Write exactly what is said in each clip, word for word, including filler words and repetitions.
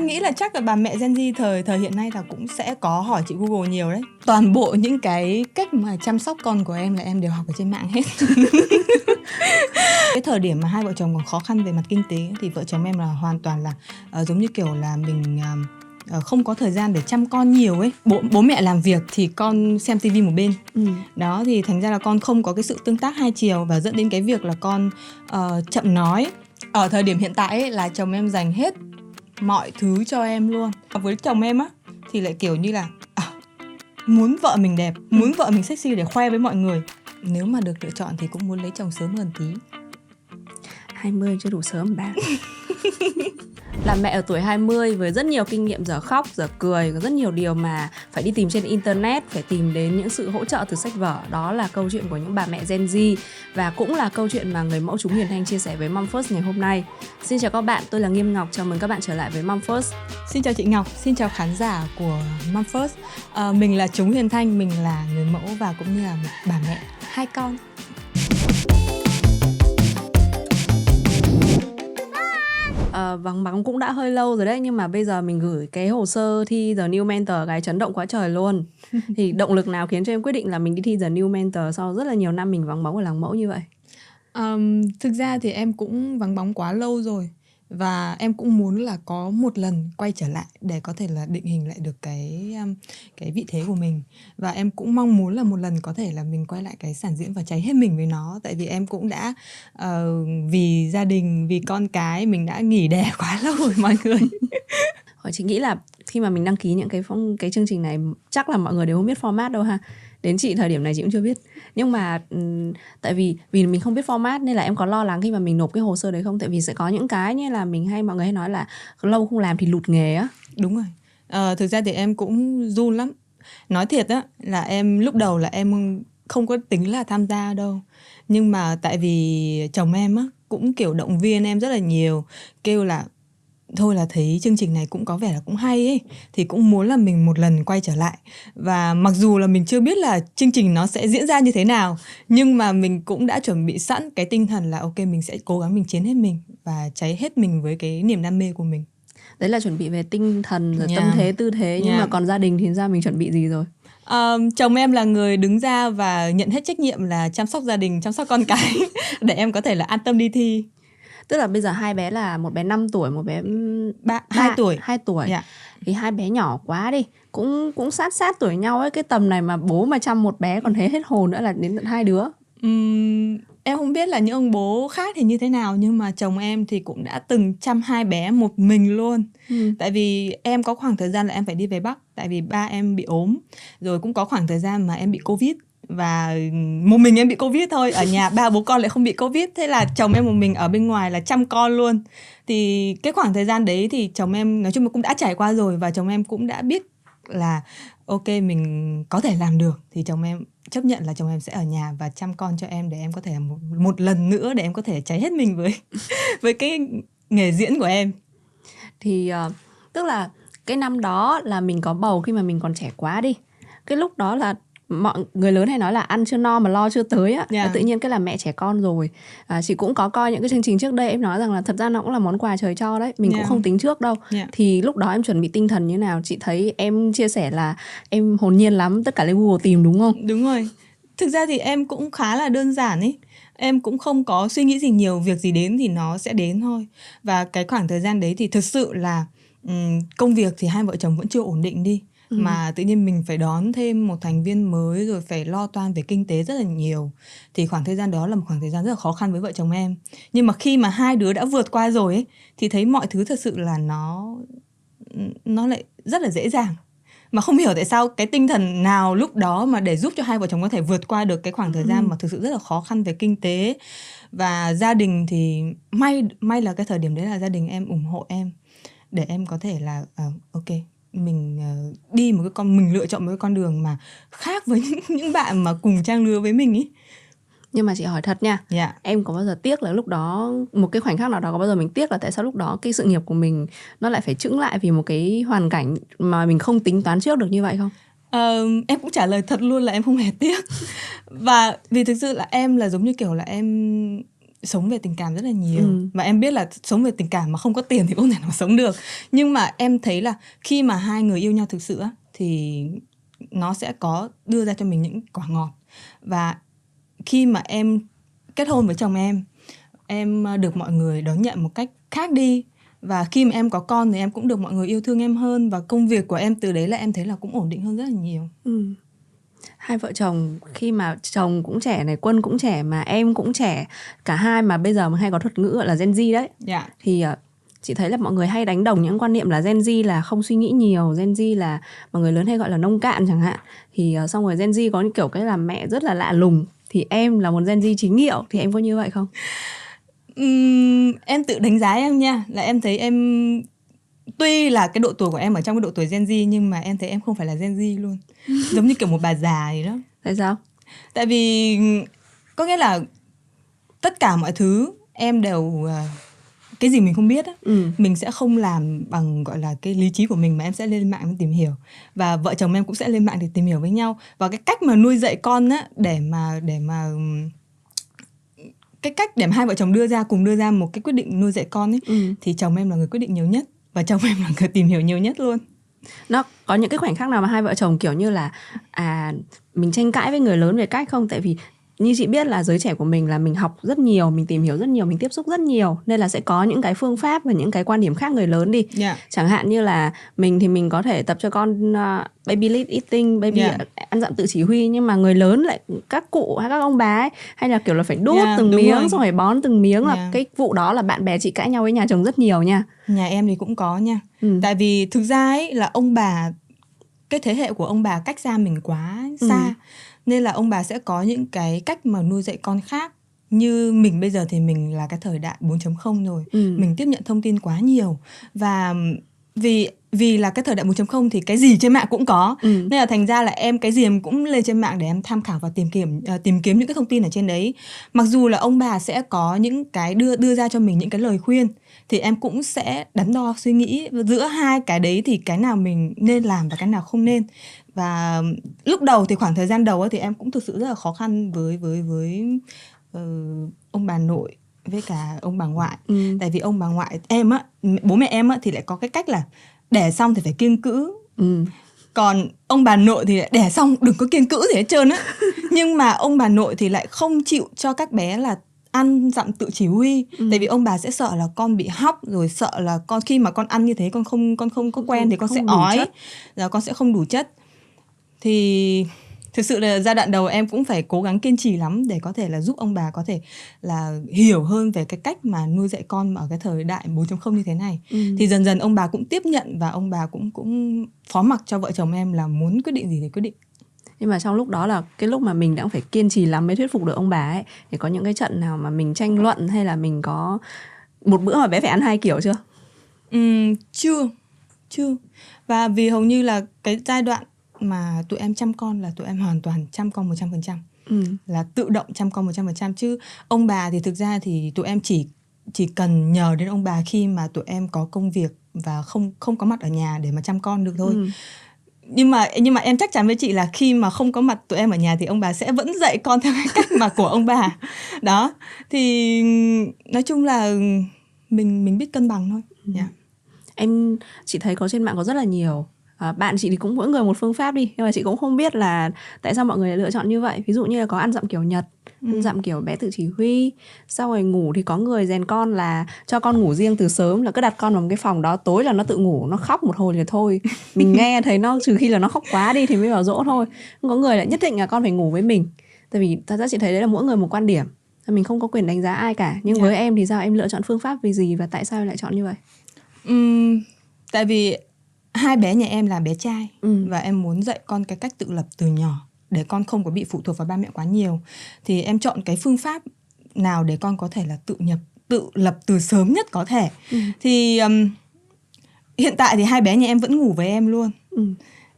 em nghĩ là chắc là bà mẹ Gen Z thời thời hiện nay là cũng sẽ có hỏi chị Google nhiều đấy. Toàn bộ những cái cách mà chăm sóc con của em là em đều học ở trên mạng hết. Cái thời điểm mà hai vợ chồng còn khó khăn về mặt kinh tế thì vợ chồng em là hoàn toàn là uh, giống như kiểu là mình uh, không có thời gian để chăm con nhiều ấy. Bố, bố mẹ làm việc thì con xem tivi một bên. Ừ. Đó thì thành ra là con không có cái sự tương tác hai chiều và dẫn đến cái việc là con uh, chậm nói. Ở thời điểm hiện tại ấy, là chồng em dành hết mọi thứ cho em luôn. Với chồng em á thì lại kiểu như là à, muốn vợ mình đẹp, muốn vợ mình sexy để khoe với mọi người. Nếu mà được lựa chọn thì cũng muốn lấy chồng sớm hơn tí. Hai mươi chưa đủ sớm bạn. Làm mẹ ở tuổi hai mươi với rất nhiều kinh nghiệm giờ khóc, giờ cười, có rất nhiều điều mà phải đi tìm trên internet, phải tìm đến những sự hỗ trợ từ sách vở. Đó là câu chuyện của những bà mẹ Gen Z và cũng là câu chuyện mà người mẫu Chúng Huyền Thanh chia sẻ với Mom First ngày hôm nay. Xin chào các bạn, tôi là Nghiêm Ngọc, chào mừng các bạn trở lại với Mom First. Xin chào chị Ngọc, xin chào khán giả của Mom First. À, mình là Chúng Huyền Thanh, mình là người mẫu và cũng như là một bà mẹ hai con. À, vắng bóng cũng đã hơi lâu rồi đấy, nhưng mà bây giờ mình gửi cái hồ sơ thi The New Mentor cái chấn động quá trời luôn. Thì động lực nào khiến cho em quyết định là mình đi thi The New Mentor sau rất là nhiều năm mình vắng bóng ở làng mẫu như vậy? um, Thực ra thì em cũng vắng bóng quá lâu rồi. Và em cũng muốn là có một lần quay trở lại để có thể là định hình lại được cái, cái vị thế của mình. Và em cũng mong muốn là một lần có thể là mình quay lại cái sản diễn và cháy hết mình với nó. Tại vì em cũng đã uh, vì gia đình, vì con cái, mình đã nghỉ đẻ quá lâu rồi mọi người. Chị nghĩ là khi mà mình đăng ký những cái, phong, cái chương trình này chắc là mọi người đều không biết format đâu ha. Đến chị thời điểm này chị cũng chưa biết. Nhưng mà tại vì vì mình không biết format nên là em có lo lắng khi mà mình nộp cái hồ sơ đấy không? Tại vì sẽ có những cái như là mình hay mọi người hay nói là lâu không làm thì lụt nghề á. Đúng rồi. À, thực ra thì em cũng run lắm. Nói thiệt á là em lúc đầu là em không có tính là tham gia đâu. Nhưng mà tại vì chồng em á cũng kiểu động viên em rất là nhiều, kêu là thôi là thấy chương trình này cũng có vẻ là cũng hay ấy, thì cũng muốn là mình một lần quay trở lại. Và mặc dù là mình chưa biết là chương trình nó sẽ diễn ra như thế nào, nhưng mà mình cũng đã chuẩn bị sẵn cái tinh thần là ok, mình sẽ cố gắng mình chiến hết mình và cháy hết mình với cái niềm đam mê của mình. Đấy là chuẩn bị về tinh thần rồi, yeah. Tâm thế, tư thế, yeah. Nhưng mà còn gia đình thì ra mình chuẩn bị gì rồi? Um, chồng em là người đứng ra và nhận hết trách nhiệm là chăm sóc gia đình, chăm sóc con cái để em có thể là an tâm đi thi. Tức là bây giờ hai bé là một bé năm tuổi, một bé ba, hai tuổi, hai tuổi. Yeah. Thì hai bé nhỏ quá đi, cũng cũng sát sát tuổi nhau ấy, cái tầm này mà bố mà chăm một bé còn thấy hết hồn nữa là đến tận hai đứa. Uhm, em không biết là những ông bố khác thì như thế nào, nhưng mà chồng em thì cũng đã từng chăm hai bé một mình luôn. Uhm. Tại vì em có khoảng thời gian là em phải đi về Bắc, tại vì ba em bị ốm, rồi cũng có khoảng thời gian mà em bị Covid. Và một mình em bị Covid thôi. Ở nhà ba bố con lại không bị Covid. Thế là chồng em một mình ở bên ngoài là chăm con luôn. Thì cái khoảng thời gian đấy thì chồng em nói chung là cũng đã trải qua rồi. Và chồng em cũng đã biết là ok, mình có thể làm được. Thì chồng em chấp nhận là chồng em sẽ ở nhà và chăm con cho em, để em có thể một, một lần nữa để em có thể cháy hết mình với với cái nghề diễn của em. Thì uh, tức là cái năm đó là mình có bầu khi mà mình còn trẻ quá đi. Cái lúc đó là mọi người lớn hay nói là ăn chưa no mà lo chưa tới á, yeah. Tự nhiên cái là mẹ trẻ con rồi. à, Chị cũng có coi những cái chương trình trước đây. Em nói rằng là thật ra nó cũng là món quà trời cho đấy. Mình yeah. cũng không tính trước đâu, yeah. Thì lúc đó em chuẩn bị tinh thần như nào? Chị thấy em chia sẻ là em hồn nhiên lắm, tất cả lên Google tìm đúng không? Đúng rồi. Thực ra thì em cũng khá là đơn giản ấy. Em cũng không có suy nghĩ gì nhiều. Việc gì đến thì nó sẽ đến thôi. Và cái khoảng thời gian đấy thì thực sự là um, công việc thì hai vợ chồng vẫn chưa ổn định đi. Ừ. Mà tự nhiên mình phải đón thêm một thành viên mới, rồi phải lo toan về kinh tế rất là nhiều. Thì khoảng thời gian đó là một khoảng thời gian rất là khó khăn với vợ chồng em. Nhưng mà khi mà hai đứa đã vượt qua rồi ấy, thì thấy mọi thứ thật sự là nó Nó lại rất là dễ dàng. Mà không hiểu tại sao cái tinh thần nào lúc đó mà để giúp cho hai vợ chồng có thể vượt qua được cái khoảng thời gian ừ. mà thực sự rất là khó khăn về kinh tế. Và gia đình thì May may là cái thời điểm đấy là gia đình em ủng hộ em, để em có thể là uh, ok, mình uh, đi một cái con mình lựa chọn một cái con đường mà khác với những những bạn mà cùng trang lứa với mình ý. Nhưng mà chị hỏi thật nha, yeah. Em có bao giờ tiếc là lúc đó, một cái khoảnh khắc nào đó có bao giờ mình tiếc là tại sao lúc đó cái sự nghiệp của mình nó lại phải chững lại vì một cái hoàn cảnh mà mình không tính toán trước được như vậy không? Uh, em cũng trả lời thật luôn là em không hề tiếc. Và vì thực sự là em là giống như kiểu là em sống về tình cảm rất là nhiều. Ừ. Và em biết là sống về tình cảm mà không có tiền thì cũng không thể nào sống được. Nhưng mà em thấy là khi mà hai người yêu nhau thực sự á, thì nó sẽ có đưa ra cho mình những quả ngọt. Và khi mà em kết hôn với chồng em, em được mọi người đón nhận một cách khác đi. Và khi mà em có con thì em cũng được mọi người yêu thương em hơn. Và công việc của em từ đấy là em thấy là cũng ổn định hơn rất là nhiều. Ừ. Hai vợ chồng khi mà chồng cũng trẻ này, Quân cũng trẻ mà em cũng trẻ, cả hai mà bây giờ mà hay có thuật ngữ gọi là Gen Z đấy. Yeah. Thì chị thấy là mọi người hay đánh đồng những quan niệm là Gen Z là không suy nghĩ nhiều, Gen Z là mọi người lớn hay gọi là nông cạn chẳng hạn. Thì xong rồi Gen Z có những kiểu cái là mẹ rất là lạ lùng. Thì em là một Gen Z chính hiệu, thì em có như vậy không? Uhm, em tự đánh giá em nha, là em thấy em tuy là cái độ tuổi của em ở trong cái độ tuổi Gen Z nhưng mà em thấy em không phải là Gen Z luôn. Giống như kiểu một bà già ấy đó. Tại sao? Tại vì có nghĩa là tất cả mọi thứ em đều, cái gì mình không biết á, ừ. mình sẽ không làm bằng gọi là cái lý trí của mình, mà em sẽ lên mạng tìm hiểu. Và vợ chồng em cũng sẽ lên mạng để tìm hiểu với nhau. Và cái cách mà nuôi dạy con á, để mà để mà cái cách để mà hai vợ chồng đưa ra, cùng đưa ra một cái quyết định nuôi dạy con ấy, ừ. thì chồng em là người quyết định nhiều nhất và chồng em là người tìm hiểu nhiều nhất luôn. Nó có những cái khoảnh khắc nào mà hai vợ chồng kiểu như là à mình tranh cãi với người lớn về cách không? Tại vì như chị biết là giới trẻ của mình là mình học rất nhiều, mình tìm hiểu rất nhiều, mình tiếp xúc rất nhiều, nên là sẽ có những cái phương pháp và những cái quan điểm khác người lớn đi. Yeah. Chẳng hạn như là mình thì mình có thể tập cho con uh, baby led eating, baby yeah. ăn dặm tự chỉ huy, nhưng mà người lớn lại các cụ hay các ông bà ấy, hay là kiểu là phải đút yeah, từng miếng rồi. Xong phải bón từng miếng yeah. là cái vụ đó là bạn bè chị cãi nhau với nhà chồng rất nhiều nha. Nhà em thì cũng có nha. Ừ. Tại vì thực ra ấy là ông bà, cái thế hệ của ông bà cách xa mình quá xa. Ừ. Nên là ông bà sẽ có những cái cách mà nuôi dạy con khác. Như mình bây giờ thì mình là cái thời đại bốn chấm không rồi. Ừ. Mình tiếp nhận thông tin quá nhiều. Và vì vì là cái thời đại bốn chấm không thì cái gì trên mạng cũng có. Ừ. Nên là thành ra là em cái gì em cũng lên trên mạng để em tham khảo và tìm kiếm tìm kiếm những cái thông tin ở trên đấy. Mặc dù là ông bà sẽ có những cái đưa đưa ra cho mình những cái lời khuyên, thì em cũng sẽ đắn đo suy nghĩ giữa hai cái đấy, thì cái nào mình nên làm và cái nào không nên. Và lúc đầu thì khoảng thời gian đầu thì em cũng thực sự rất là khó khăn với với với uh, ông bà nội với cả ông bà ngoại. Ừ. Tại vì ông bà ngoại em á, bố mẹ em á thì lại có cái cách là đẻ xong thì phải kiêng cữ. Ừ. Còn ông bà nội thì lại đẻ xong đừng có kiêng cữ gì hết trơn á. Nhưng mà ông bà nội thì lại không chịu cho các bé là ăn dặm tự chỉ huy. Ừ. Tại vì ông bà sẽ sợ là con bị hóc, rồi sợ là con khi mà con ăn như thế con không con không có quen không, thì con sẽ ói, chất. Rồi con sẽ không đủ chất. Thì thực sự là giai đoạn đầu em cũng phải cố gắng kiên trì lắm để có thể là giúp ông bà có thể là hiểu hơn về cái cách mà nuôi dạy con ở cái thời đại bốn chấm không như thế này. Ừ. Thì dần dần ông bà cũng tiếp nhận và ông bà cũng cũng phó mặc cho vợ chồng em là muốn quyết định gì thì quyết định. Nhưng mà trong lúc đó là cái lúc mà mình đã phải kiên trì lắm mới thuyết phục được ông bà ấy, thì có những cái trận nào mà mình tranh luận hay là mình có một bữa mà bé phải ăn hai kiểu chưa? Ừ, chưa, chưa. Và vì hầu như là cái giai đoạn mà tụi em chăm con là tụi em hoàn toàn chăm con một trăm phần trăm. Ừ. Là tự động chăm con một trăm phần trăm. Chứ ông bà thì thực ra thì tụi em chỉ chỉ cần nhờ đến ông bà khi mà tụi em có công việc và không không có mặt ở nhà để mà chăm con được thôi. Ừ. Nhưng mà nhưng mà em chắc chắn với chị là khi mà không có mặt tụi em ở nhà thì ông bà sẽ vẫn dạy con theo cái cách mà của ông bà. Đó. Thì nói chung là mình mình biết cân bằng thôi. Ừ. Yeah. Em chị thấy có trên mạng có rất là nhiều. À, bạn chị thì cũng mỗi người một phương pháp đi, nhưng mà chị cũng không biết là tại sao mọi người lại lựa chọn như vậy. Ví dụ như là có ăn dặm kiểu Nhật, ừ. ăn dặm kiểu bé tự chỉ huy. Sau rồi ngủ thì có người rèn con là cho con ngủ riêng từ sớm, là cứ đặt con vào một cái phòng đó, tối là nó tự ngủ, nó khóc một hồi thì thôi. Mình nghe thấy nó, trừ khi là nó khóc quá đi thì mới vào dỗ thôi. Có người lại nhất định là con phải ngủ với mình. Tại vì thật ra chị thấy đấy là mỗi người một quan điểm, mình không có quyền đánh giá ai cả. Nhưng với em thì sao, em lựa chọn phương pháp vì gì và tại sao em lại chọn như vậy? uhm, Tại vì hai bé nhà em là bé trai, ừ. và em muốn dạy con cái cách tự lập từ nhỏ để con không có bị phụ thuộc vào ba mẹ quá nhiều. Thì em chọn cái phương pháp nào để con có thể là tự nhập, tự lập từ sớm nhất có thể. Ừ. Thì um, hiện tại thì hai bé nhà em vẫn ngủ với em luôn. Ừ.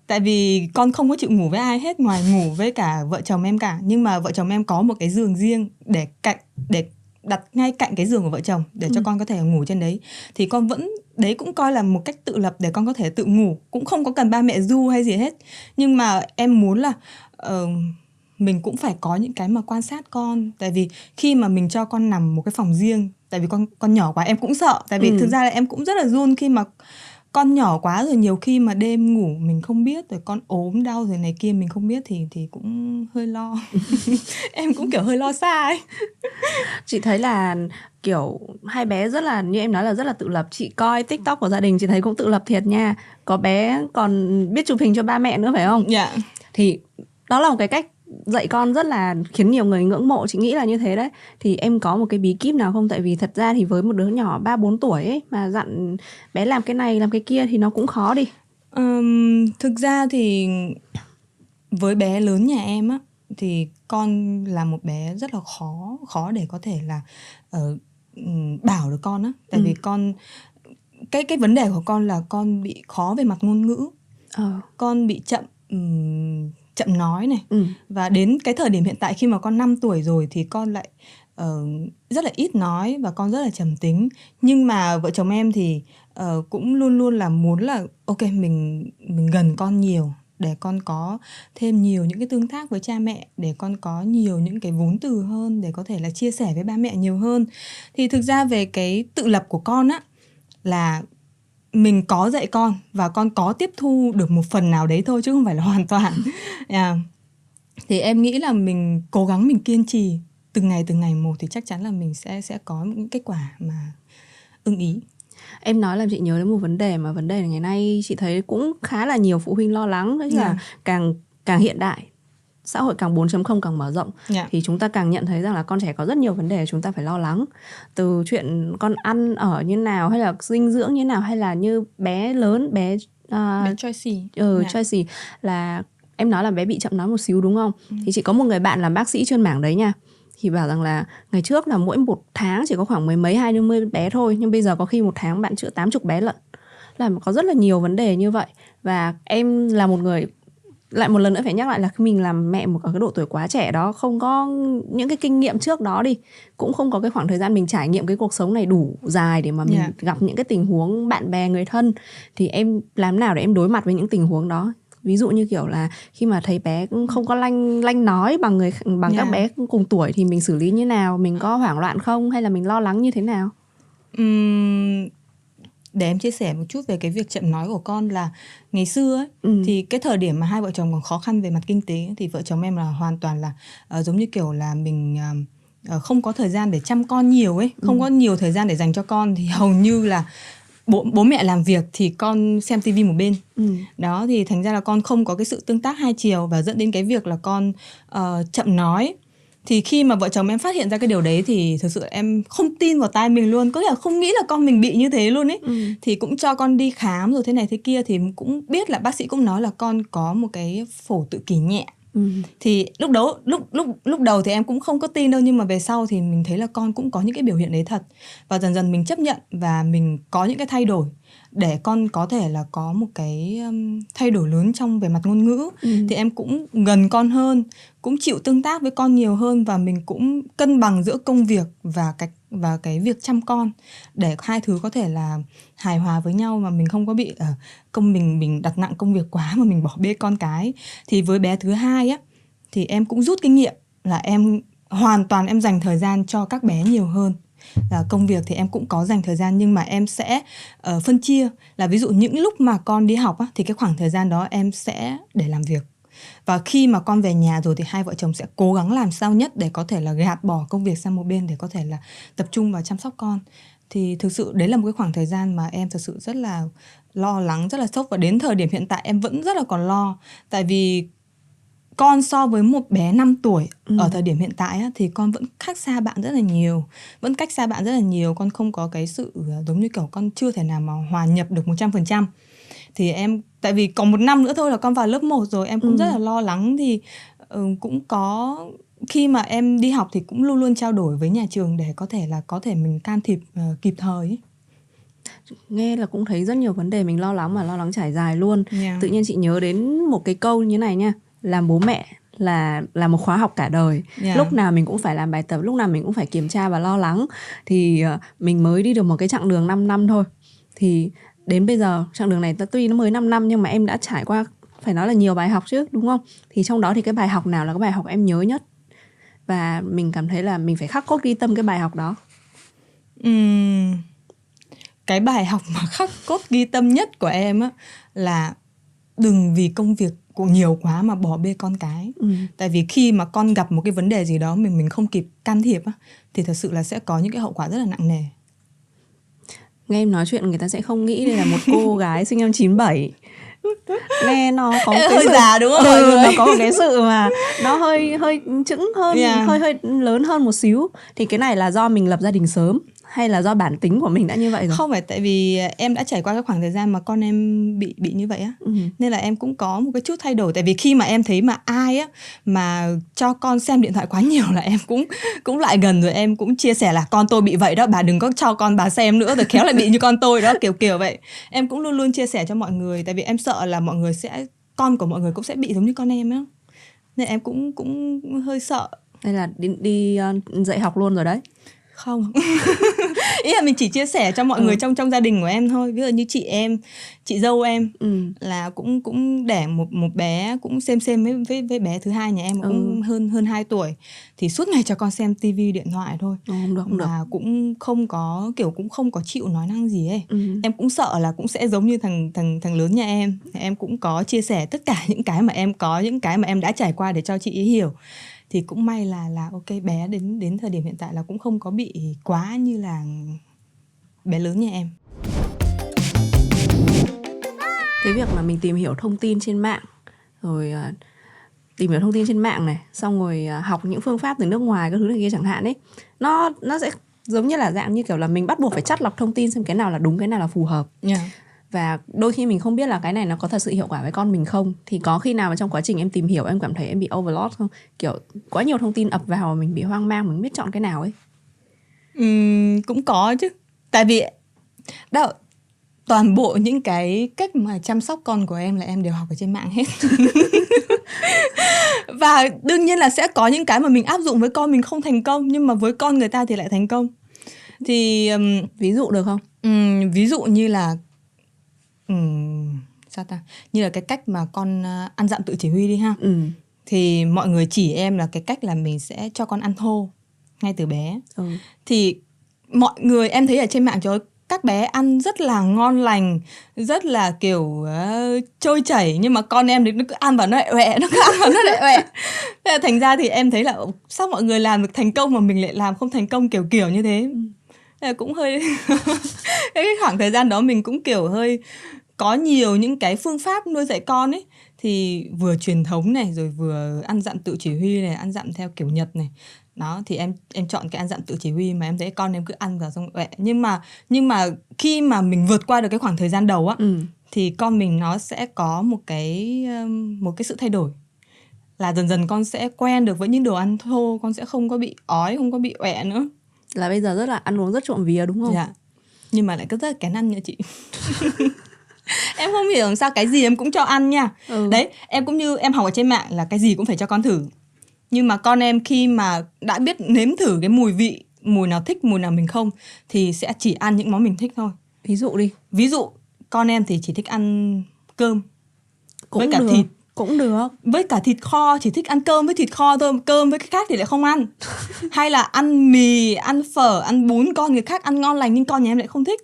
Tại vì con không có chịu ngủ với ai hết ngoài ngủ với cả vợ chồng em cả. Nhưng mà vợ chồng em có một cái giường riêng để cạnh để đặt ngay cạnh cái giường của vợ chồng để cho ừ. con có thể ngủ trên đấy. Thì con vẫn, đấy cũng coi là một cách tự lập để con có thể tự ngủ, cũng không có cần ba mẹ ru hay gì hết. Nhưng mà em muốn là uh, mình cũng phải có những cái mà quan sát con. Tại vì khi mà mình cho con nằm một cái phòng riêng, tại vì con con nhỏ quá em cũng sợ. Tại vì ừ. thực ra là em cũng rất là run khi mà con nhỏ quá, rồi nhiều khi mà đêm ngủ mình không biết, rồi con ốm đau rồi này kia mình không biết thì thì cũng hơi lo. Em cũng kiểu hơi lo xa ấy. Chị thấy là kiểu hai bé rất là, như em nói là rất là tự lập. Chị coi TikTok của gia đình chị thấy cũng tự lập thiệt nha. Có bé còn biết chụp hình cho ba mẹ nữa phải không? Dạ. Yeah. Thì đó là một cái cách dạy con rất là khiến nhiều người ngưỡng mộ. Chị nghĩ là như thế đấy. Thì em có một cái bí kíp nào không? Tại vì thật ra thì với một đứa nhỏ ba bốn tuổi ấy, mà dặn bé làm cái này làm cái kia thì nó cũng khó đi. um, Thực ra thì với bé lớn nhà em á, thì con là một bé rất là khó Khó để có thể là uh, bảo được con á. Tại ừ. vì con cái, cái vấn đề của con là con bị khó về mặt ngôn ngữ. ờ. Con bị chậm um, chậm nói này. ừ. Và đến cái thời điểm hiện tại khi mà con năm tuổi rồi thì con lại uh, rất là ít nói và con rất là trầm tính. Nhưng mà vợ chồng em thì uh, cũng luôn luôn là muốn là ok, mình mình gần con nhiều để con có thêm nhiều những cái tương tác với cha mẹ, để con có nhiều những cái vốn từ hơn, để có thể là chia sẻ với ba mẹ nhiều hơn. Thì thực ra về cái tự lập của con á, là mình có dạy con và con có tiếp thu được một phần nào đấy thôi chứ không phải là hoàn toàn. yeah. Thì em nghĩ là mình cố gắng, mình kiên trì từng ngày từng ngày một thì chắc chắn là mình sẽ sẽ có những kết quả mà ưng ý. Em nói làm chị nhớ đến một vấn đề mà vấn đề này ngày nay chị thấy cũng khá là nhiều phụ huynh lo lắng, đó là yeah. càng càng hiện đại, xã hội càng bốn chấm không càng mở rộng, yeah. thì chúng ta càng nhận thấy rằng là con trẻ có rất nhiều vấn đề chúng ta phải lo lắng. Từ chuyện con ăn ở như nào, hay là dinh dưỡng như nào, hay là như bé lớn, bé uh, bé Joyce. Ừ, yeah. Joyce là em nói là bé bị chậm nói một xíu đúng không? Mm. Thì chị có một người bạn làm bác sĩ chuyên mảng đấy nha. Thì bảo rằng là ngày trước là mỗi một tháng chỉ có khoảng mười mấy hai mươi bé thôi, nhưng bây giờ có khi một tháng bạn chữa tám chục bé lận. Là có rất là nhiều vấn đề như vậy. Và em là một người, lại một lần nữa phải nhắc lại là mình làm mẹ một ở cái độ tuổi quá trẻ đó, không có những cái kinh nghiệm trước đó đi, cũng không có cái khoảng thời gian mình trải nghiệm cái cuộc sống này đủ dài để mà mình yeah. gặp những cái tình huống bạn bè người thân. Thì em làm nào để em đối mặt với những tình huống đó? Ví dụ như kiểu là khi mà thấy bé không có lanh lanh nói bằng người bằng yeah. các bé cùng tuổi thì mình xử lý như nào? Mình có hoảng loạn không, hay là mình lo lắng như thế nào? Uhm... Để em chia sẻ một chút về cái việc chậm nói của con là ngày xưa ấy, ừ. thì cái thời điểm mà hai vợ chồng còn khó khăn về mặt kinh tế thì vợ chồng em là hoàn toàn là uh, giống như kiểu là mình uh, không có thời gian để chăm con nhiều ấy, ừ. không có nhiều thời gian để dành cho con, thì hầu như là bố, bố mẹ làm việc thì con xem tivi một bên. ừ. Đó thì thành ra là con không có cái sự tương tác hai chiều và dẫn đến cái việc là con uh, chậm nói. Thì khi mà vợ chồng em phát hiện ra cái điều đấy thì thực sự em không tin vào tai mình luôn, có nghĩa là không nghĩ là con mình bị như thế luôn ấy. ừ. Thì cũng cho con đi khám rồi thế này thế kia, thì cũng biết là bác sĩ cũng nói là con có một cái phổ tự kỷ nhẹ. ừ. Thì lúc đầu lúc lúc lúc đầu thì em cũng không có tin đâu, nhưng mà về sau thì mình thấy là con cũng có những cái biểu hiện đấy thật, và dần dần mình chấp nhận và mình có những cái thay đổi để con có thể là có một cái thay đổi lớn trong về mặt ngôn ngữ. ừ. Thì em cũng gần con hơn, cũng chịu tương tác với con nhiều hơn, và mình cũng cân bằng giữa công việc và cái, và cái việc chăm con để hai thứ có thể là hài hòa với nhau, mà mình không có bị uh, công mình mình đặt nặng công việc quá mà mình bỏ bê con cái. Thì với bé thứ hai á, thì em cũng rút kinh nghiệm là em hoàn toàn em dành thời gian cho các bé nhiều hơn. Là công việc thì em cũng có dành thời gian, nhưng mà em sẽ uh, phân chia là ví dụ những lúc mà con đi học á, thì cái khoảng thời gian đó em sẽ để làm việc, và khi mà con về nhà rồi thì hai vợ chồng sẽ cố gắng làm sao nhất để có thể là gạt bỏ công việc sang một bên để có thể là tập trung vào chăm sóc con. Thì thực sự đấy là một cái khoảng thời gian mà em thật sự rất là lo lắng, rất là sốc, và đến thời điểm hiện tại em vẫn rất là còn lo. Tại vì con so với một bé năm tuổi ừ. ở thời điểm hiện tại á, thì con vẫn cách xa bạn rất là nhiều. Vẫn cách xa bạn rất là nhiều. Con không có cái sự giống như kiểu con chưa thể nào mà hòa nhập được một trăm phần trăm. Thì em, tại vì còn một năm nữa thôi là con vào lớp một rồi, em cũng ừ. rất là lo lắng. Thì uh, cũng có, khi mà em đi học thì cũng luôn luôn trao đổi với nhà trường để có thể là có thể mình can thiệp uh, kịp thời ấy. Nghe là cũng thấy rất nhiều vấn đề mình lo lắng, mà lo lắng trải dài luôn. yeah. Tự nhiên chị nhớ đến một cái câu như này nha: làm bố mẹ là là một khóa học cả đời. yeah. Lúc nào mình cũng phải làm bài tập, lúc nào mình cũng phải kiểm tra và lo lắng. Thì uh, mình mới đi được một cái chặng đường năm năm thôi. Thì đến bây giờ, chặng đường này ta tuy nó mới năm năm, nhưng mà em đã trải qua phải nói là nhiều bài học chứ, đúng không? Thì trong đó thì cái bài học nào là cái bài học em nhớ nhất và mình cảm thấy là mình phải khắc cốt ghi tâm cái bài học đó? Uhm, cái bài học mà khắc cốt ghi tâm nhất của em á là đừng vì công việc của nhiều quá mà bỏ bê con cái. Ừ. Tại vì khi mà con gặp một cái vấn đề gì đó mình mình không kịp can thiệp á, thì thật sự là sẽ có những cái hậu quả rất là nặng nề. Nghe em nói chuyện người ta sẽ không nghĩ đây là một cô gái sinh năm chín bảy. Nghe nó có cái hơi sự... già đúng không? Ừ, nó có một cái sự mà nó hơi hơi chững hơn, yeah. hơi hơi lớn hơn một xíu. Thì cái này là do mình lập gia đình sớm hay là do bản tính của mình đã như vậy rồi? Không phải, tại vì em đã trải qua cái khoảng thời gian mà con em bị bị như vậy á, ừ. nên là em cũng có một cái chút thay đổi. Tại vì khi mà em thấy mà ai á mà cho con xem điện thoại quá nhiều là em cũng cũng lại gần rồi, em cũng chia sẻ là con tôi bị vậy đó, bà đừng có cho con bà xem nữa, rồi khéo lại bị như con tôi đó, kiểu kiểu vậy. Em cũng luôn luôn chia sẻ cho mọi người, tại vì em sợ là mọi người sẽ, con của mọi người cũng sẽ bị giống như con em á, nên em cũng cũng hơi sợ. Đây là đi, đi dạy học luôn rồi đấy. Không. Ý là mình chỉ chia sẻ cho mọi ừ. người trong trong gia đình của em thôi. Ví dụ như chị em, chị dâu em ừ. là cũng cũng đẻ một một bé cũng xem xem với với, với bé thứ hai nhà em ừ. cũng hơn hơn hai tuổi, thì suốt ngày cho con xem tivi, điện thoại thôi. Ừ, không được, không mà được. Cũng không có kiểu cũng không có chịu nói năng gì ấy. Ừ. Em cũng sợ là cũng sẽ giống như thằng thằng thằng lớn nhà em. Em cũng có chia sẻ tất cả những cái mà em có, những cái mà em đã trải qua để cho chị ấy hiểu. Thì cũng may là là ok, bé đến đến thời điểm hiện tại là cũng không có bị quá như là bé lớn như em. Cái việc mà mình tìm hiểu thông tin trên mạng, rồi tìm hiểu thông tin trên mạng này, xong rồi học những phương pháp từ nước ngoài các thứ này kia chẳng hạn ấy, nó nó sẽ giống như là dạng như kiểu là mình bắt buộc phải chắt lọc thông tin xem cái nào là đúng, cái nào là phù hợp. Yeah. Và đôi khi mình không biết là cái này nó có thật sự hiệu quả với con mình không. Thì có khi nào mà trong quá trình em tìm hiểu em cảm thấy em bị overload không? Kiểu quá nhiều thông tin ập vào mà mình bị hoang mang, mình không biết chọn cái nào ấy. Ừ, cũng có chứ. Tại vì đó, toàn bộ những cái cách mà chăm sóc con của em là em đều học ở trên mạng hết. Và đương nhiên là sẽ có những cái mà mình áp dụng với con mình không thành công, nhưng mà với con người ta thì lại thành công. Thì um, ví dụ được không? Um, ví dụ như là Ừ, sao ta? Như là cái cách mà con ăn dặm tự chỉ huy đi ha. Ừ. Thì mọi người chỉ em là cái cách là mình sẽ cho con ăn thô ngay từ bé. Ừ. Thì mọi người em thấy ở trên mạng trời ơi, các bé ăn rất là ngon lành, rất là kiểu uh, trôi chảy, nhưng mà con em thì nó cứ ăn vào nó lại oẹ, nó cứ ăn vào nó lại oẹ. Thế là thành ra thì em thấy là sao mọi người làm được thành công mà mình lại làm không thành công, kiểu kiểu như thế. Ừ. Cũng hơi cái khoảng thời gian đó mình cũng kiểu hơi có nhiều những cái phương pháp nuôi dạy con ấy, thì vừa truyền thống này, rồi vừa ăn dặm tự chỉ huy này, ăn dặm theo kiểu Nhật này đó. Thì em em chọn cái ăn dặm tự chỉ huy mà em thấy con em cứ ăn vào xong vậy. nhưng mà nhưng mà khi mà mình vượt qua được cái khoảng thời gian đầu á, ừ. thì con mình nó sẽ có một cái một cái sự thay đổi, là dần dần con sẽ quen được với những đồ ăn thô, con sẽ không có bị ói, không có bị ọe nữa. Là bây giờ rất là ăn uống rất trộm vía đúng không? Dạ. Nhưng mà lại cứ rất là kén ăn nha chị. Em không hiểu làm sao cái gì em cũng cho ăn nha. Ừ. Đấy, em cũng như em học ở trên mạng là cái gì cũng phải cho con thử. Nhưng mà con em khi mà đã biết nếm thử cái mùi vị, mùi nào thích, mùi nào mình không, thì sẽ chỉ ăn những món mình thích thôi. Ví dụ đi. Ví dụ con em thì chỉ thích ăn cơm cũng với cả được. Thịt cũng được, với cả thịt kho, chỉ thích ăn cơm với thịt kho thôi, cơm với cái khác thì lại không ăn. Hay là ăn mì, ăn phở, ăn bún, con người khác ăn ngon lành nhưng con nhà em lại không thích.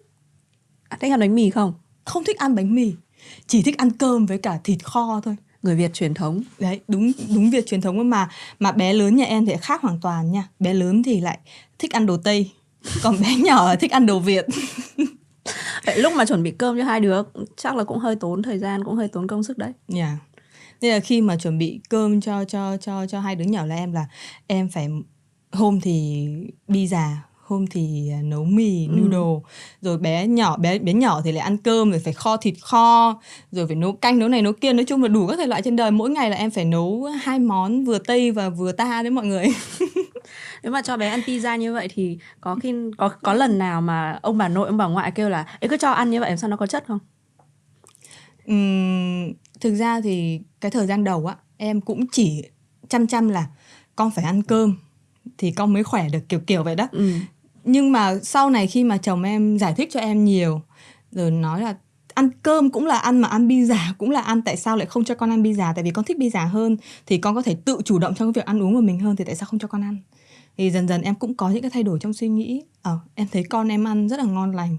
À, thích ăn bánh mì không? Không thích ăn bánh mì, chỉ thích ăn cơm với cả thịt kho thôi. Người Việt truyền thống đấy, đúng đúng Việt truyền thống. mà mà bé lớn nhà em thì khác hoàn toàn nha. Bé lớn thì lại thích ăn đồ Tây, còn bé nhỏ thích ăn đồ Việt. Vậy lúc mà chuẩn bị cơm cho hai đứa chắc là cũng hơi tốn thời gian, cũng hơi tốn công sức đấy. Dạ. Yeah. Nên là khi mà chuẩn bị cơm cho cho cho cho hai đứa nhỏ là em là em phải hôm thì pizza, hôm thì nấu mì, ừ. noodle, rồi bé nhỏ bé bé nhỏ thì lại ăn cơm, rồi phải kho thịt kho, rồi phải nấu canh, nấu này nấu kia, nói chung là đủ các thể loại trên đời. Mỗi ngày là em phải nấu hai món vừa Tây và vừa ta đấy mọi người. Nếu mà cho bé ăn pizza như vậy thì có khi có có lần nào mà ông bà nội ông bà ngoại kêu là ấy cứ cho ăn như vậy sao nó có chất không? Uhm, thực ra thì cái thời gian đầu á em cũng chỉ chăm chăm là con phải ăn cơm thì con mới khỏe được, kiểu kiểu vậy đó. Ừ. Nhưng mà sau này khi mà chồng em giải thích cho em nhiều rồi nói là ăn cơm cũng là ăn, mà ăn pizza cũng là ăn. Tại sao lại không cho con ăn pizza? Tại vì con thích pizza hơn, thì con có thể tự chủ động trong cái việc ăn uống của mình hơn, thì tại sao không cho con ăn? Thì dần dần em cũng có những cái thay đổi trong suy nghĩ. À, em thấy con em ăn rất là ngon lành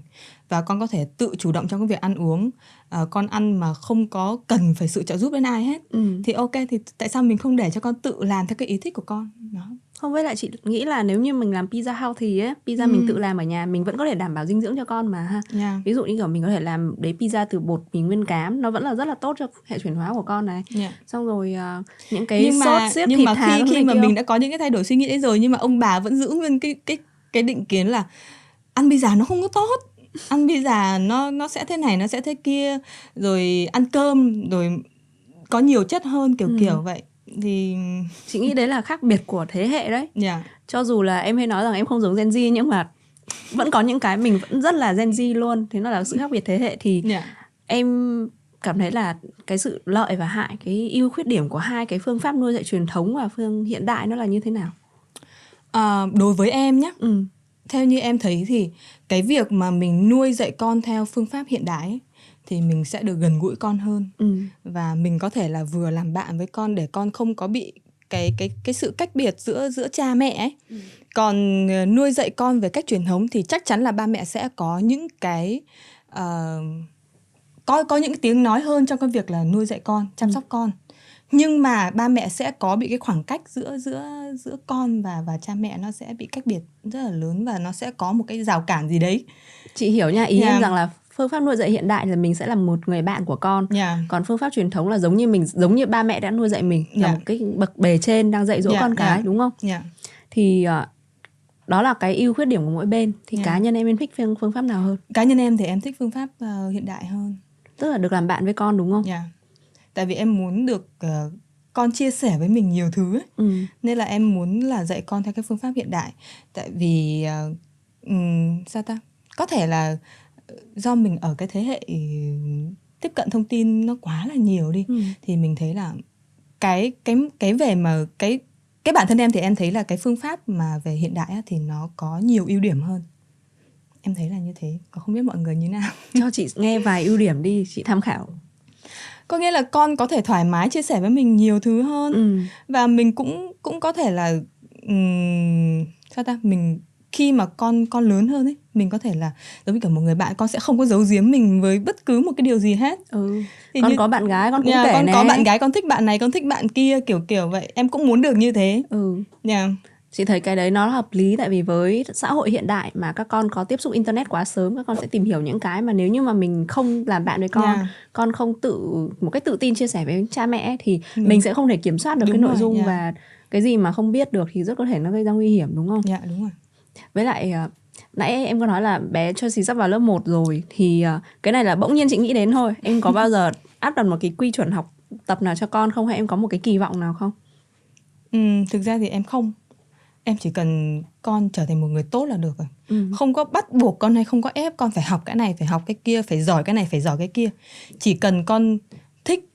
và con có thể tự chủ động trong cái việc ăn uống. À, con ăn mà không có cần phải sự trợ giúp đến ai hết. Ừ. Thì ok, thì tại sao mình không để cho con tự làm theo cái ý thích của con? Đó. Không, với lại chị nghĩ là nếu như mình làm pizza healthy ấy, pizza ừ. mình tự làm ở nhà, mình vẫn có thể đảm bảo dinh dưỡng cho con mà ha. Yeah. Ví dụ như kiểu mình có thể làm đấy pizza từ bột mì nguyên cám, nó vẫn là rất là tốt cho hệ chuyển hóa của con này. Yeah. Xong rồi uh, những cái sốt xiết thịt mà thà, khi khi mà kêu. Mình đã có những cái thay đổi suy nghĩ đấy rồi, nhưng mà ông bà vẫn giữ nguyên cái cái cái định kiến là ăn pizza nó không có tốt. Ăn pizza nó nó sẽ thế này, nó sẽ thế kia, rồi ăn cơm rồi có nhiều chất hơn, kiểu ừ. kiểu vậy. Thì chị nghĩ đấy là khác biệt của thế hệ đấy. Yeah. Cho dù là em hay nói rằng em không giống Gen Z, nhưng mà vẫn có những cái mình vẫn rất là Gen Z luôn. Thế nó là sự khác biệt thế hệ. Thì yeah. em cảm thấy là cái sự lợi và hại, cái ưu khuyết điểm của hai cái phương pháp nuôi dạy truyền thống và phương hiện đại nó là như thế nào? À, đối với em nhé, ừ. theo như em thấy thì cái việc mà mình nuôi dạy con theo phương pháp hiện đại ấy, thì mình sẽ được gần gũi con hơn. Ừ. Và mình có thể là vừa làm bạn với con để con không có bị cái cái cái sự cách biệt giữa giữa cha mẹ ấy. Ừ. Còn nuôi dạy con về cách truyền thống thì chắc chắn là ba mẹ sẽ có những cái uh, có có những tiếng nói hơn trong cái việc là nuôi dạy con, chăm ừ. sóc con. Nhưng mà ba mẹ sẽ có bị cái khoảng cách giữa giữa giữa con và và cha mẹ, nó sẽ bị cách biệt rất là lớn và nó sẽ có một cái rào cản gì đấy. Chị hiểu nha, ý yeah. em rằng là phương pháp nuôi dạy hiện đại là mình sẽ là một người bạn của con. Yeah. Còn phương pháp truyền thống là giống như mình, giống như ba mẹ đã nuôi dạy mình, yeah. là một cái bậc bề trên đang dạy dỗ yeah. con cái, yeah. đúng không? Yeah. Thì uh, đó là cái ưu khuyết điểm của mỗi bên. Thì yeah. cá nhân em em thích phương, phương pháp nào hơn? Cá nhân em thì em thích phương pháp uh, hiện đại hơn. Tức là được làm bạn với con, đúng không? Yeah. Tại vì em muốn được uh, con chia sẻ với mình nhiều thứ ấy. Ừ. Nên là em muốn là dạy con theo cái phương pháp hiện đại. Tại vì uh, um, sao ta? Có thể là do mình ở cái thế hệ tiếp cận thông tin nó quá là nhiều đi, ừ. thì mình thấy là cái cái cái về mà cái cái bản thân em thì em thấy là cái phương pháp mà về hiện đại thì nó có nhiều ưu điểm hơn. Em thấy là như thế. Còn không biết mọi người như nào. Cho chị nghe vài ưu điểm đi, chị tham khảo. Có nghĩa là con có thể thoải mái chia sẻ với mình nhiều thứ hơn, ừ. và mình cũng cũng có thể là um, sao ta mình khi mà con con lớn hơn ấy, mình có thể là giống như cả một người bạn, con sẽ không có giấu giếm mình với bất cứ một cái điều gì hết. Ừ. Thì con như, có bạn gái con cũng yeah, kể con này. Con có bạn gái, con thích bạn này, con thích bạn kia, kiểu kiểu vậy. Em cũng muốn được như thế. Ừ. Yeah. Chị thấy cái đấy nó hợp lý, tại vì với xã hội hiện đại mà các con có tiếp xúc internet quá sớm, các con sẽ tìm hiểu những cái mà nếu như mà mình không làm bạn với con, yeah. con không tự một cách tự tin chia sẻ với cha mẹ thì đúng. Mình sẽ không thể kiểm soát được đúng cái nội rồi, dung yeah. và cái gì mà không biết được thì rất có thể nó gây ra nguy hiểm, đúng không? Dạ yeah, đúng rồi. Với lại nãy em có nói là bé Joyce sắp vào lớp một rồi, thì cái này là bỗng nhiên chị nghĩ đến thôi. Em có bao giờ áp đặt một cái quy chuẩn học tập nào cho con không, hay em có một cái kỳ vọng nào không? Ừ, thực ra thì em không. Em chỉ cần con trở thành một người tốt là được rồi. Ừ. Không có bắt buộc con hay không có ép con phải học cái này, phải học cái kia, phải giỏi cái này, phải giỏi cái kia. Chỉ cần con thích